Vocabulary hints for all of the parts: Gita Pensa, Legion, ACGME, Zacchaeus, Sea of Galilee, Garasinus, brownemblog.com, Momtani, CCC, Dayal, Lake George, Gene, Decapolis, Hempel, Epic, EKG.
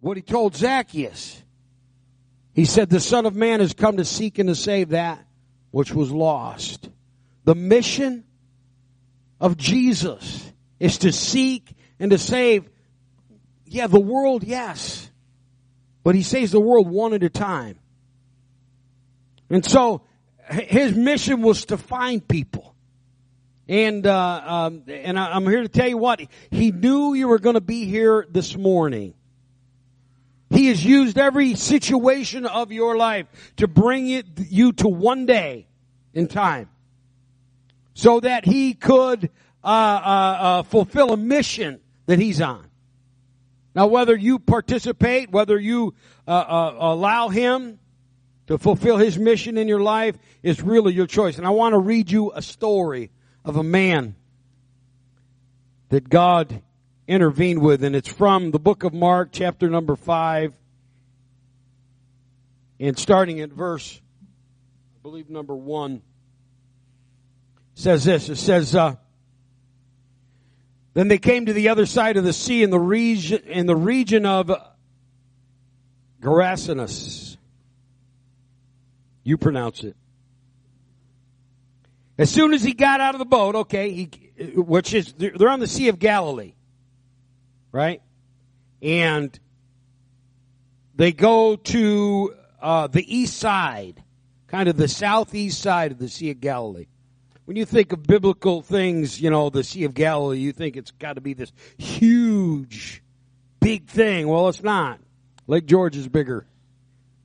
what he told Zacchaeus. He said, the Son of Man has come to seek and to save that which was lost. The mission of Jesus is to seek and to save, yeah, the world, yes. But he saves the world one at a time. And so his mission was to find people. And I'm here to tell you what, he knew you were going to be here this morning. He has used every situation of your life to bring you to one day in time so that he could fulfill a mission that he's on. Now, whether you participate, whether you allow him to fulfill his mission in your life is really your choice. And I want to read you a story of a man that God intervened with, and it's from the book of Mark, chapter number 5, and starting at verse, I believe, number 1, says this. It says, then they came to the other side of the sea in the region of Garasinus. You pronounce it. As soon as he got out of the boat, they're on the Sea of Galilee, right? And they go to the east side, kind of the southeast side of the Sea of Galilee. When you think of biblical things, you know, the Sea of Galilee, you think it's got to be this huge, big thing. Well, it's not. Lake George is bigger.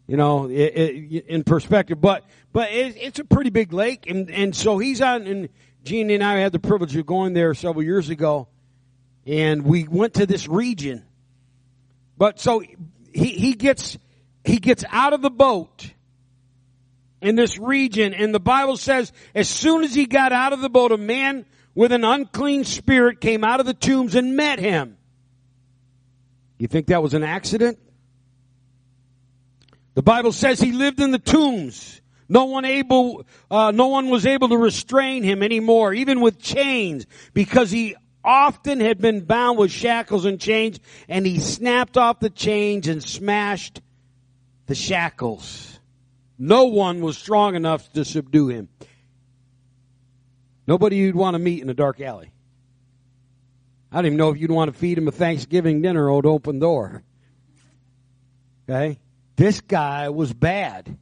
You know, in perspective, but it's a pretty big lake, and so he's on. And Gene and I had the privilege of going there several years ago, and we went to this region. But so he gets out of the boat in this region, and the Bible says as soon as he got out of the boat, a man with an unclean spirit came out of the tombs and met him. You think that was an accident? The Bible says he lived in the tombs. No one was able to restrain him anymore, even with chains, because he often had been bound with shackles and chains, and he snapped off the chains and smashed the shackles. No one was strong enough to subdue him. Nobody you'd want to meet in a dark alley. I don't even know if you'd want to feed him a Thanksgiving dinner or an open door. Okay? This guy was bad.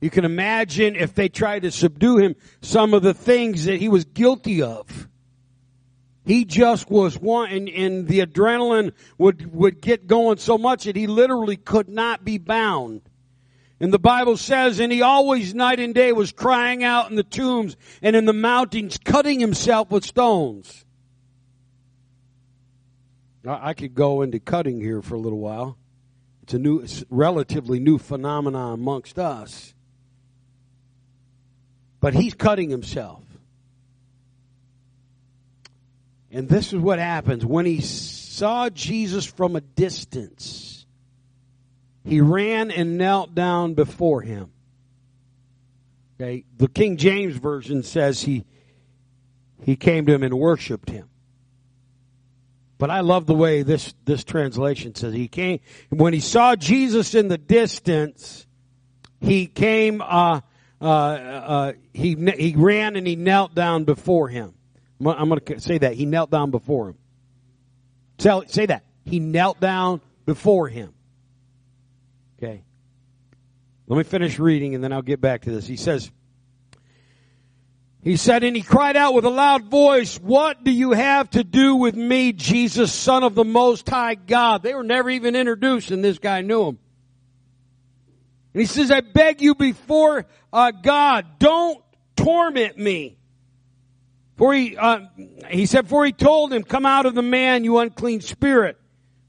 You can imagine if they tried to subdue him, some of the things that he was guilty of. He just was one, and the adrenaline would get going so much that he literally could not be bound. And the Bible says, and he always night and day was crying out in the tombs and in the mountains, cutting himself with stones. Now, I could go into cutting here for a little while. It's a relatively new phenomenon amongst us. But he's cutting himself. And this is what happens. When he saw Jesus from a distance, he ran and knelt down before him. Okay, the King James Version says he came to him and worshiped him. But I love the way this translation says he came. When he saw Jesus in the distance, he came. He ran and he knelt down before him. I'm going to say that he knelt down before him. Say that he knelt down before him. Okay. Let me finish reading and then I'll get back to this. He says. He said, and he cried out with a loud voice, what do you have to do with me, Jesus, Son of the Most High God? They were never even introduced, and this guy knew him. And he says, I beg you before God, don't torment me. For he told him, come out of the man, you unclean spirit.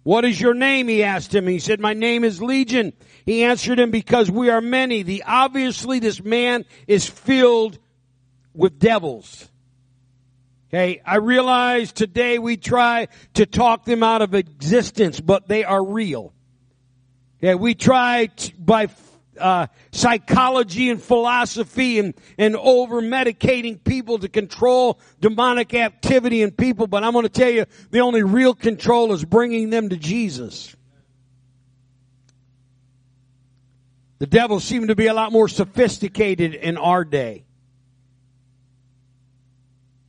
What is your name, he asked him. He said, my name is Legion. He answered him, because we are many. Obviously, this man is filled with devils. Okay, I realize today we try to talk them out of existence, but they are real. Okay, we try by psychology and philosophy and over-medicating people to control demonic activity in people, but I'm going to tell you the only real control is bringing them to Jesus. The devil seemed to be a lot more sophisticated in our day.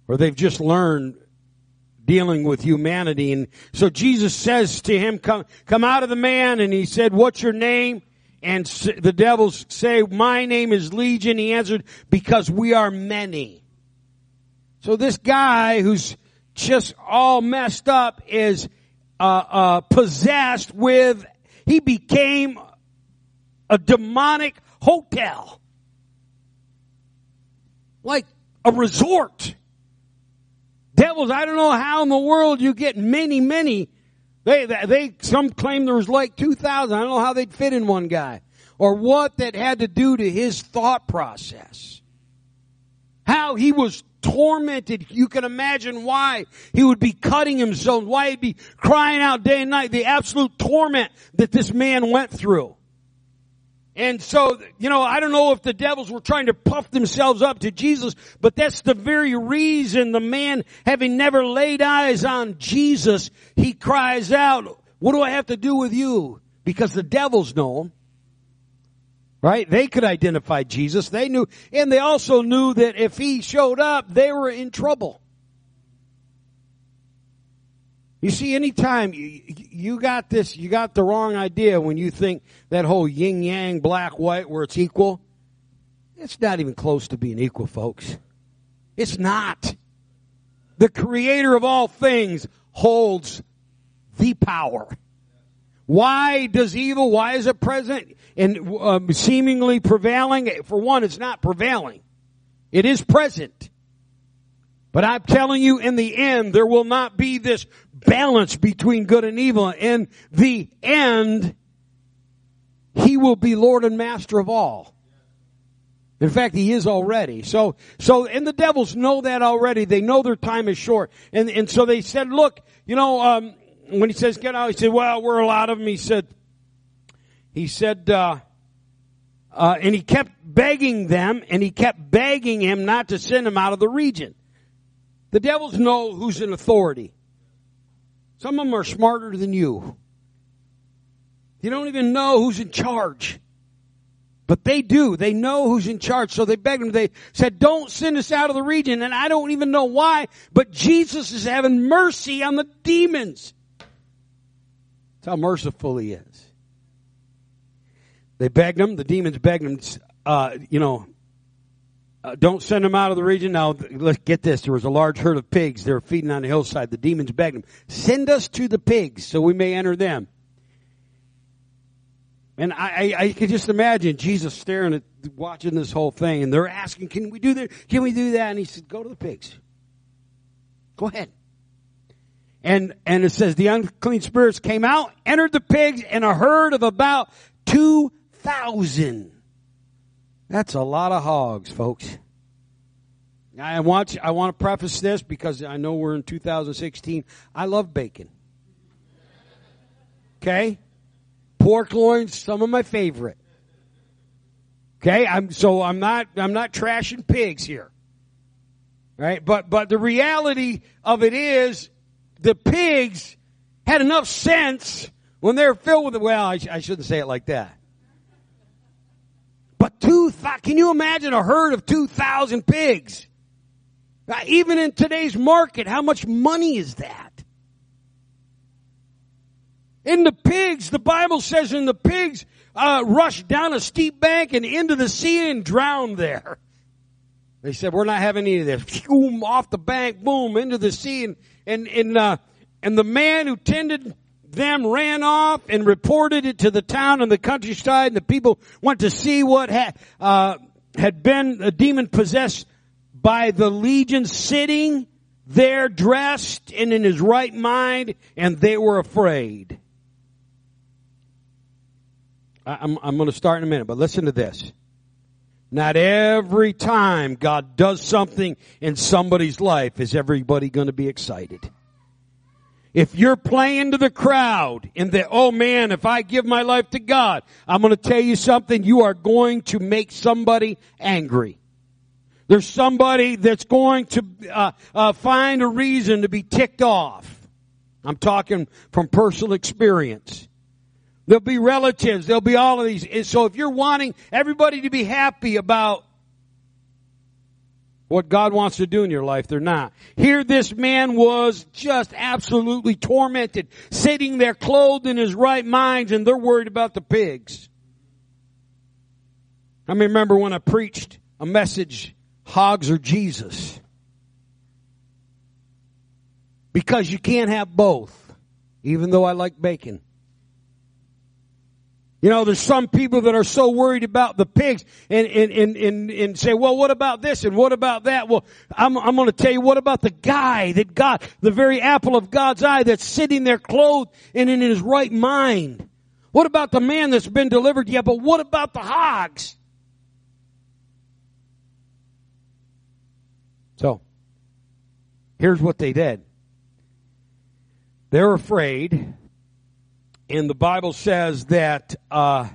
Or they've just learned dealing with humanity. And so Jesus says to him, come out of the man. And he said, what's your name? And the devils say, my name is Legion. He answered, because we are many. So this guy who's just all messed up is possessed with, he became a demonic hotel. Like a resort. Devils, I don't know how in the world you get many. They some claim there was like 2,000. I don't know how they'd fit in one guy. Or what that had to do to his thought process. How he was tormented. You can imagine why he would be cutting himself. Why he'd be crying out day and night. The absolute torment that this man went through. And so, you know, I don't know if the devils were trying to puff themselves up to Jesus, but that's the very reason the man, having never laid eyes on Jesus, he cries out, what do I have to do with you? Because the devils know him, right? They could identify Jesus. They knew, and they also knew that if he showed up, they were in trouble. You see, anytime you got this, you got the wrong idea when you think that whole yin-yang, black-white, where it's equal. It's not even close to being equal, folks. It's not. The creator of all things holds the power. Why does evil, why is it present and seemingly prevailing? For one, it's not prevailing. It is present. But I'm telling you, in the end, there will not be this balance between good and evil. In the end, he will be Lord and master of all. In fact, he is already. So, and the devils know that already. They know their time is short. And so they said, look, you know, when he says get out, he said, well, we're a lot of them. He said, and he kept begging them, and he kept begging him not to send him out of the region. The devils know who's in authority. Some of them are smarter than you. You don't even know who's in charge. But they do. They know who's in charge. So they begged him. They said, don't send us out of the region. And I don't even know why, but Jesus is having mercy on the demons. That's how merciful he is. They begged him. The demons begged him, don't send them out of the region. Now, let's get this. There was a large herd of pigs. They were feeding on the hillside. The demons begged them, send us to the pigs so we may enter them. And I could just imagine Jesus staring at, watching this whole thing. And they're asking, can we do that? Can we do that? And he said, go to the pigs. Go ahead. And it says, the unclean spirits came out, entered the pigs, and a herd of about 2,000. That's a lot of hogs, folks. I want to preface this because I know we're in 2016. I love bacon. Okay? Pork loins, some of my favorite. Okay? I'm not trashing pigs here. Right? But the reality of it is the pigs had enough sense when they were filled with, well, I shouldn't say it like that. But can you imagine a herd of 2,000 pigs? Now, even in today's market, how much money is that? In the pigs, the Bible says, and the pigs rushed down a steep bank and into the sea and drowned there. They said, we're not having any of this. Boom, off the bank, boom, into the sea. And the man who tended them ran off and reported it to the town and the countryside, and the people went to see what had been a demon possessed by the legion, sitting there dressed and in his right mind, and they were afraid. I'm going to start in a minute, but listen to this. Not every time God does something in somebody's life is everybody going to be excited. If you're playing to the crowd and oh man, if I give my life to God, I'm going to tell you something, you are going to make somebody angry. There's somebody that's going to find a reason to be ticked off. I'm talking from personal experience. There'll be relatives. There'll be all of these. And so if you're wanting everybody to be happy about what God wants to do in your life, they're not. Here this man was just absolutely tormented, sitting there clothed in his right minds, and they're worried about the pigs. I remember when I preached a message, hogs or Jesus. Because you can't have both, even though I like bacon. You know, there's some people that are so worried about the pigs and say, well, what about this and what about that? Well, I'm going to tell you, what about the guy that God, the very apple of God's eye, that's sitting there clothed and in his right mind? What about the man that's been delivered? Yeah, but what about the hogs? So, here's what they did. They're afraid. And the Bible says that the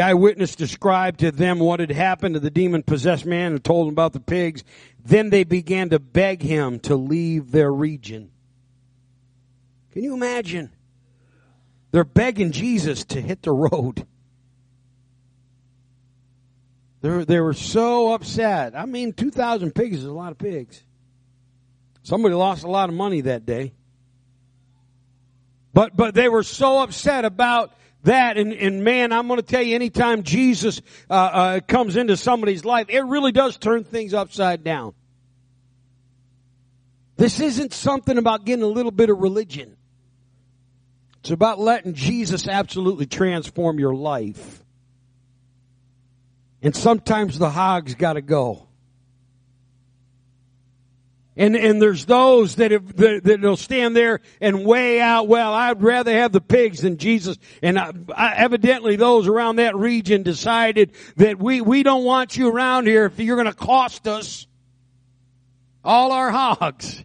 eyewitness described to them what had happened to the demon-possessed man and told him about the pigs. Then they began to beg him to leave their region. Can you imagine? They're begging Jesus to hit the road. They were so upset. I mean, 2,000 pigs is a lot of pigs. Somebody lost a lot of money that day. But they were so upset about that. And man, I'm going to tell you, anytime Jesus comes into somebody's life, it really does turn things upside down. This isn't something about getting a little bit of religion. It's about letting Jesus absolutely transform your life. And sometimes the hogs got to go. And there's those that'll stand there and weigh out, well, I'd rather have the pigs than Jesus. And evidently those around that region decided that we don't want you around here if you're going to cost us all our hogs.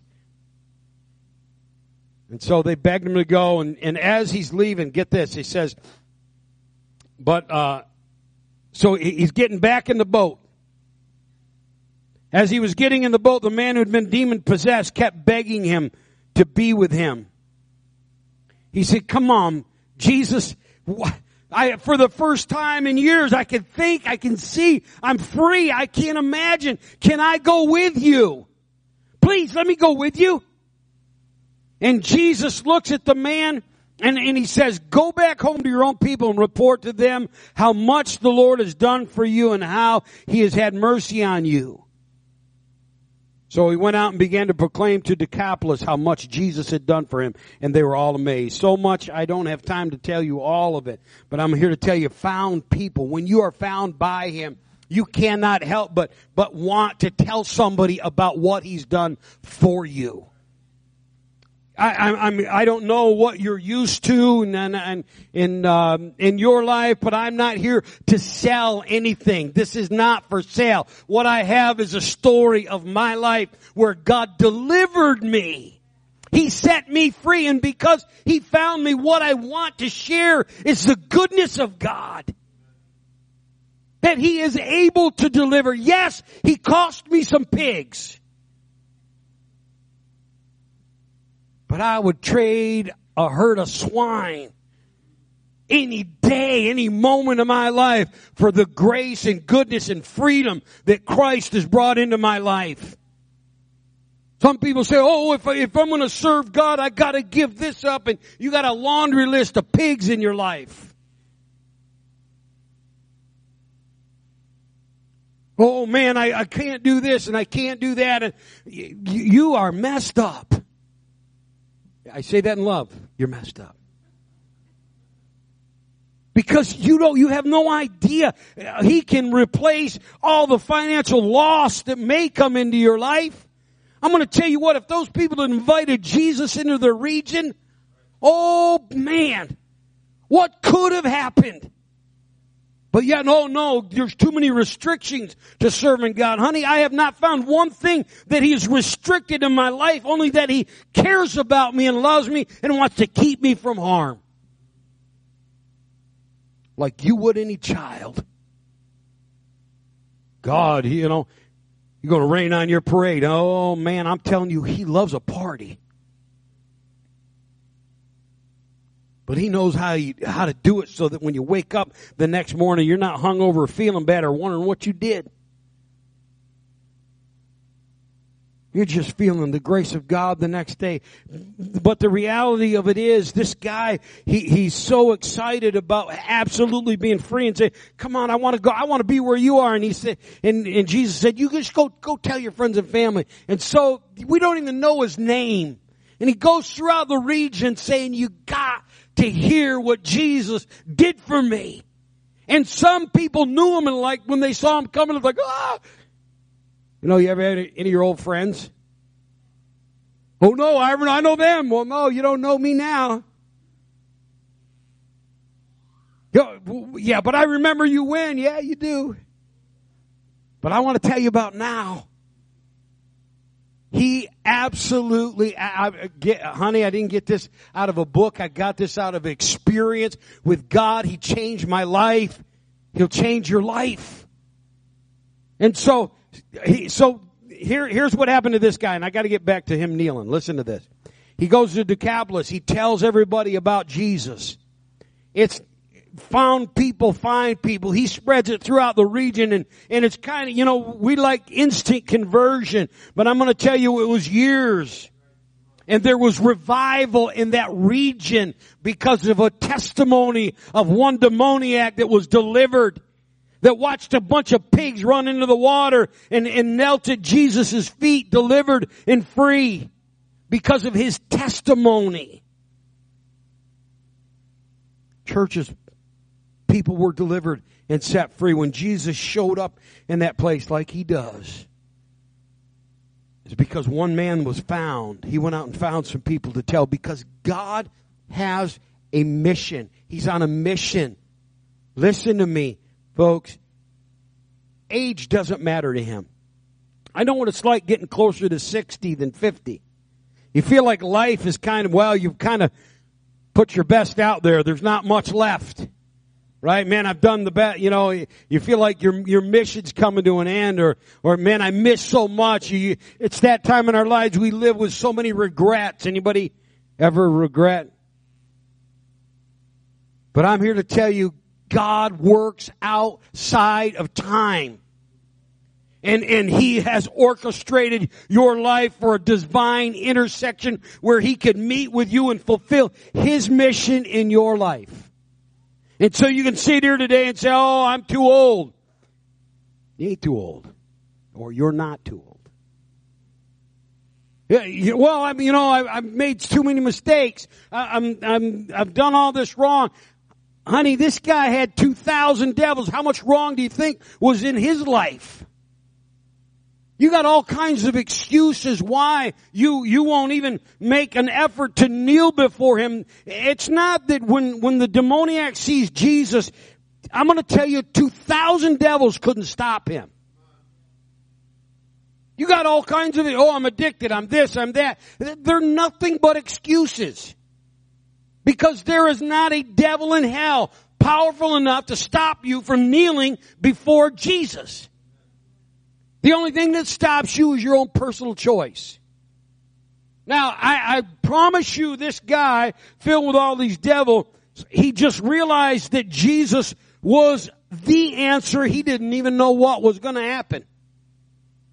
And so they begged him to go. And as he's leaving, get this, he says, so he's getting back in the boat. As he was getting in the boat, the man who had been demon-possessed kept begging him to be with him. He said, come on, Jesus, for the first time in years, I can think, I can see, I'm free, I can't imagine. Can I go with you? Please, let me go with you. And Jesus looks at the man and he says, go back home to your own people and report to them how much the Lord has done for you and how he has had mercy on you. So he went out and began to proclaim to Decapolis how much Jesus had done for him, and they were all amazed. So much, I don't have time to tell you all of it, but I'm here to tell you, found people, when you are found by him, you cannot help but want to tell somebody about what he's done for you. I don't know what you're used to in your life, but I'm not here to sell anything. This is not for sale. What I have is a story of my life where God delivered me. He set me free, and because he found me, what I want to share is the goodness of God. That he is able to deliver. Yes, he cost me some pigs. But I would trade a herd of swine any day, any moment of my life for the grace and goodness and freedom that Christ has brought into my life. Some people say, oh, if I'm going to serve God, I got to give this up. And you got a laundry list of pigs in your life. Oh, man, I can't do this and I can't do that. And you are messed up. I say that in love. You're messed up. Because you have no idea. He can replace all the financial loss that may come into your life. I'm going to tell you what, if those people had invited Jesus into their region, oh man, what could have happened? But yet, oh no, there's too many restrictions to serving God. Honey, I have not found one thing that he has restricted in my life, only that he cares about me and loves me and wants to keep me from harm. Like you would any child. God, you're going to rain on your parade. Oh man, I'm telling you, he loves a party. But he knows how to do it so that when you wake up the next morning, you're not hungover, feeling bad, or wondering what you did. You're just feeling the grace of God the next day. But the reality of it is, this guy, he's so excited about absolutely being free and say, come on, I want to go. I want to be where you are. And he said, and Jesus said, you just go tell your friends and family. And so we don't even know his name. And he goes throughout the region saying, you got to hear what Jesus did for me. And some people knew him, and like when they saw him coming, it was like, ah. You know, you ever had any of your old friends? Oh, no, I know them. Well, no, you don't know me now. Yeah, but I remember you when. Yeah, you do. But I want to tell you about now. He absolutely, honey, I didn't get this out of a book. I got this out of experience with God. He changed my life. He'll change your life. And so... here's what happened to this guy, and I got to get back to him kneeling. Listen to this. He goes to Decapolis. He tells everybody about Jesus. It's found people, find people. He spreads it throughout the region, and it's kind of, you know, we like instant conversion, but I'm going to tell you it was years. And there was revival in that region because of a testimony of one demoniac that was delivered, that watched a bunch of pigs run into the water and knelt at Jesus' feet, delivered and free because of his testimony. Churches, people were delivered and set free when Jesus showed up in that place like he does. It's because one man was found. He went out and found some people to tell, because God has a mission. He's on a mission. Listen to me, folks, age doesn't matter to him. I know what it's like getting closer to 60 than 50. You feel like life is kind of, well, you've kind of put your best out there. There's not much left, right? Man, I've done the best. You know, you feel like your mission's coming to an end, or man, I miss so much. It's that time in our lives we live with so many regrets. Anybody ever regret? But I'm here to tell you, God works outside of time. And he has orchestrated your life for a divine intersection where he could meet with you and fulfill his mission in your life. And so you can sit here today and say, oh, I'm too old. You ain't too old. Or you're not too old. Yeah, well, I mean, you know, I've made too many mistakes. I've done all this wrong. Honey, this guy had 2,000 devils. How much wrong do you think was in his life? You got all kinds of excuses why you won't even make an effort to kneel before him. It's not that when the demoniac sees Jesus, I'm going to tell you, 2,000 devils couldn't stop him. You got all kinds of, oh, I'm addicted, I'm this, I'm that. They're nothing but excuses. Because there is not a devil in hell powerful enough to stop you from kneeling before Jesus. The only thing that stops you is your own personal choice. Now, I promise you, this guy filled with all these devils, he just realized that Jesus was the answer. He didn't even know what was going to happen.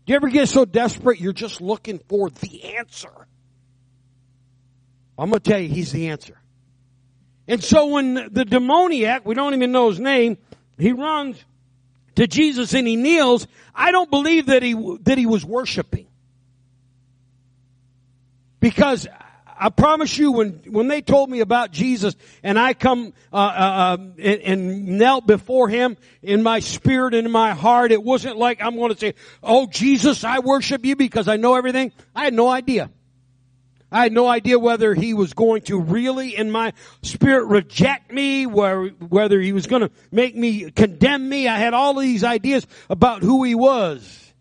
Do you ever get so desperate you're just looking for the answer? I'm going to tell you, he's the answer. And so when the demoniac, we don't even know his name, he runs to Jesus and he kneels, I don't believe that he was worshiping. Because I promise you, when they told me about Jesus and I come and knelt before him in my spirit and in my heart, it wasn't like I'm going to say, oh, Jesus, I worship you because I know everything. I had no idea. I had no idea whether he was going to really, in my spirit, reject me, whether he was going to make me, condemn me. I had all these ideas about who he was.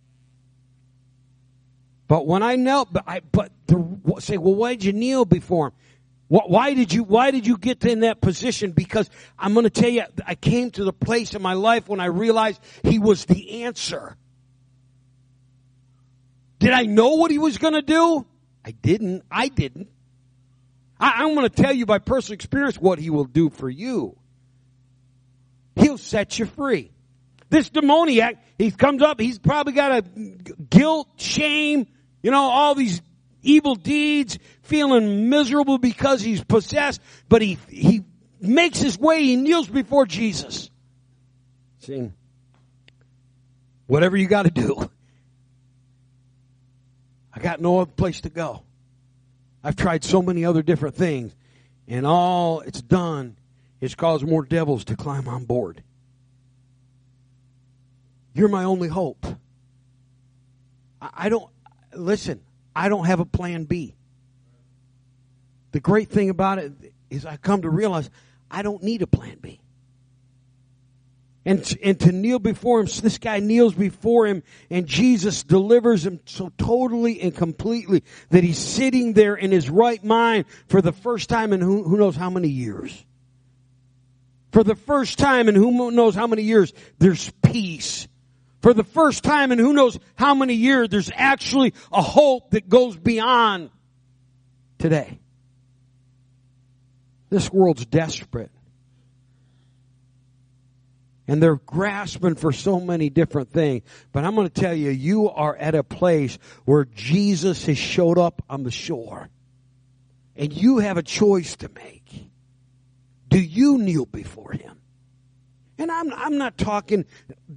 But when I knelt, well, why did you kneel before him? Why did you get in that position? Because I'm going to tell you, I came to the place in my life when I realized he was the answer. Did I know what he was going to do? I didn't. I'm going to tell you by personal experience what he will do for you. He'll set you free. This demoniac, he comes up, he's probably got a guilt, shame, you know, all these evil deeds, feeling miserable because he's possessed, but he makes his way, he kneels before Jesus. See, whatever you got to do, I got no other place to go. I've tried so many other different things, and all it's done is caused more devils to climb on board. You're my only hope. I don't have a plan B. The great thing about it is I come to realize I don't need a plan B. And to kneel before him, this guy kneels before him, and Jesus delivers him so totally and completely that he's sitting there in his right mind for the first time in who knows how many years. For the first time in who knows how many years, there's peace. For the first time in who knows how many years, there's actually a hope that goes beyond today. This world's desperate. And they're grasping for so many different things. But I'm going to tell you, you are at a place where Jesus has showed up on the shore. And you have a choice to make. Do you kneel before him? And I'm not talking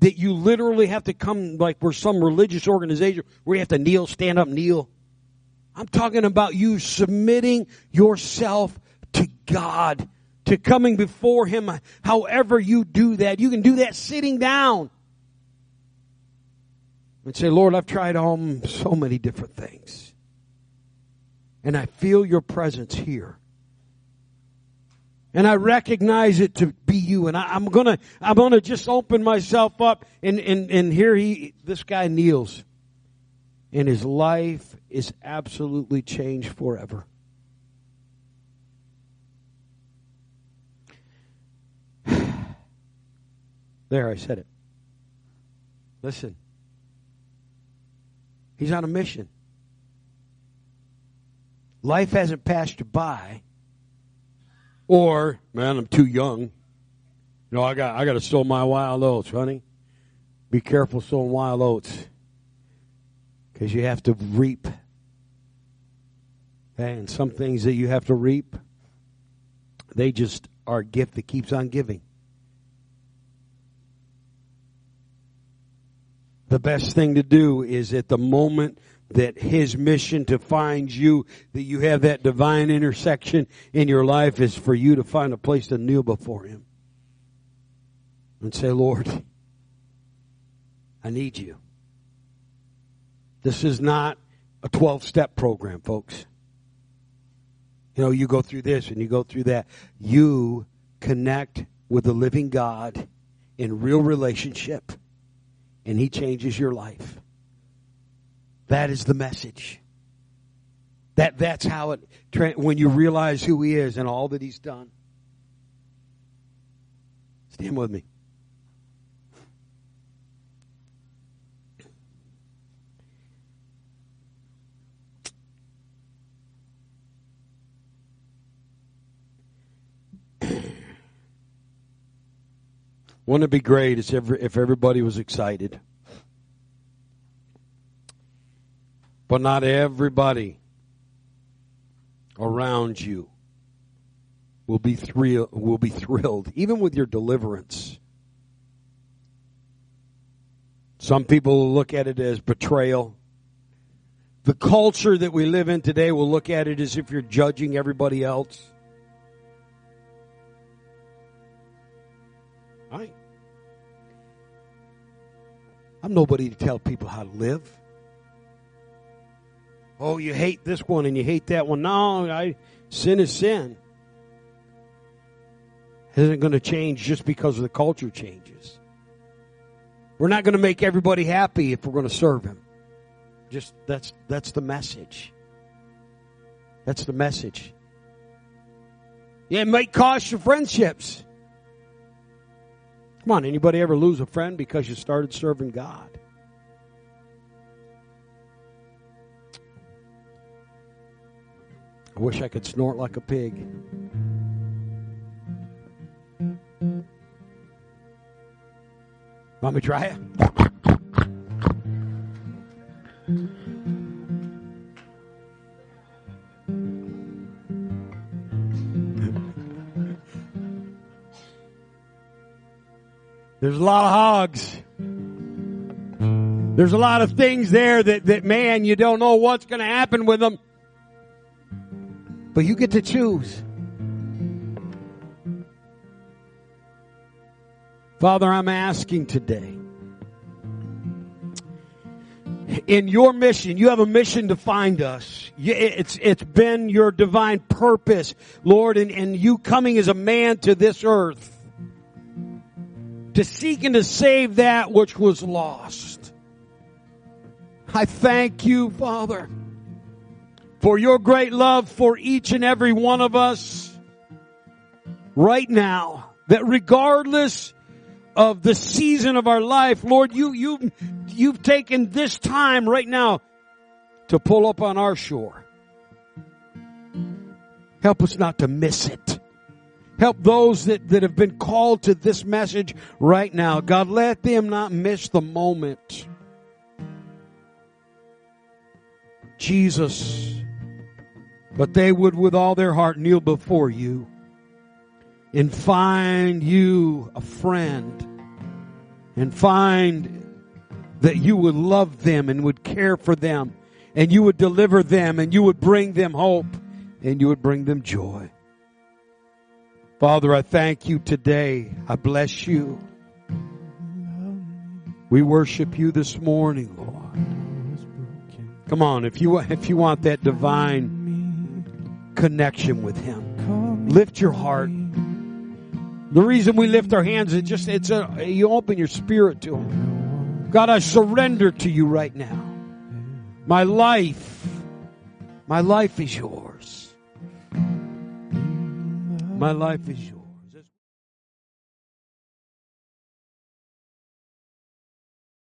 that you literally have to come like we're some religious organization where you have to kneel, stand up, kneel. I'm talking about you submitting yourself to God, to coming before him. However you do that, you can do that sitting down. And say, Lord, I've tried so many different things. And I feel your presence here. And I recognize it to be you. And I'm gonna just open myself up. And here this guy kneels. And his life is absolutely changed forever. There, I said it. Listen. He's on a mission. Life hasn't passed you by. Or, man, I'm too young. You know, I got to sow my wild oats, honey. Be careful sowing wild oats. Because you have to reap. And some things that you have to reap, they just are a gift that keeps on giving. The best thing to do is at the moment that his mission to find you, that you have that divine intersection in your life, is for you to find a place to kneel before him. And say, Lord, I need you. This is not a 12-step program, folks. You know, you go through this and you go through that. You connect with the living God in real relationship, and he changes your life. That is the message. That's how it, when you realize who he is and all that he's done. Stand with me. Wouldn't it be great if everybody was excited? But not everybody around you will be thrilled, even with your deliverance. Some people will look at it as betrayal. The culture that we live in today will look at it as if you're judging everybody else. I'm nobody to tell people how to live. Oh, you hate this one and you hate that one. No, sin is sin. It isn't going to change just because the culture changes. We're not going to make everybody happy if we're going to serve him. Just that's the message. That's the message. Yeah, it might cost you friendships. Come on, anybody ever lose a friend because you started serving God? I I wish I could snort like a pig. Want me to try it? There's a lot of hogs. There's a lot of things there that man, you don't know what's going to happen with them. But you get to choose. Father, I'm asking today. In your mission, you have a mission to find us. It's been your divine purpose, Lord, and you coming as a man to this earth to seek and to save that which was lost. I thank you, Father, for your great love for each and every one of us right now, that regardless of the season of our life, Lord, you've taken this time right now to pull up on our shore. Help us not to miss it. Help those that have been called to this message right now. God, let them not miss the moment. Jesus, but they would with all their heart kneel before you and find you a friend, and find that you would love them and would care for them, and you would deliver them, and you would bring them hope, and you would bring them joy. Father, I thank you today. I bless you. We worship you this morning, Lord. Come on, if you want that divine connection with him, lift your heart. The reason we lift our hands is you open your spirit to him. God, I surrender to you right now. My life is yours. My life is yours.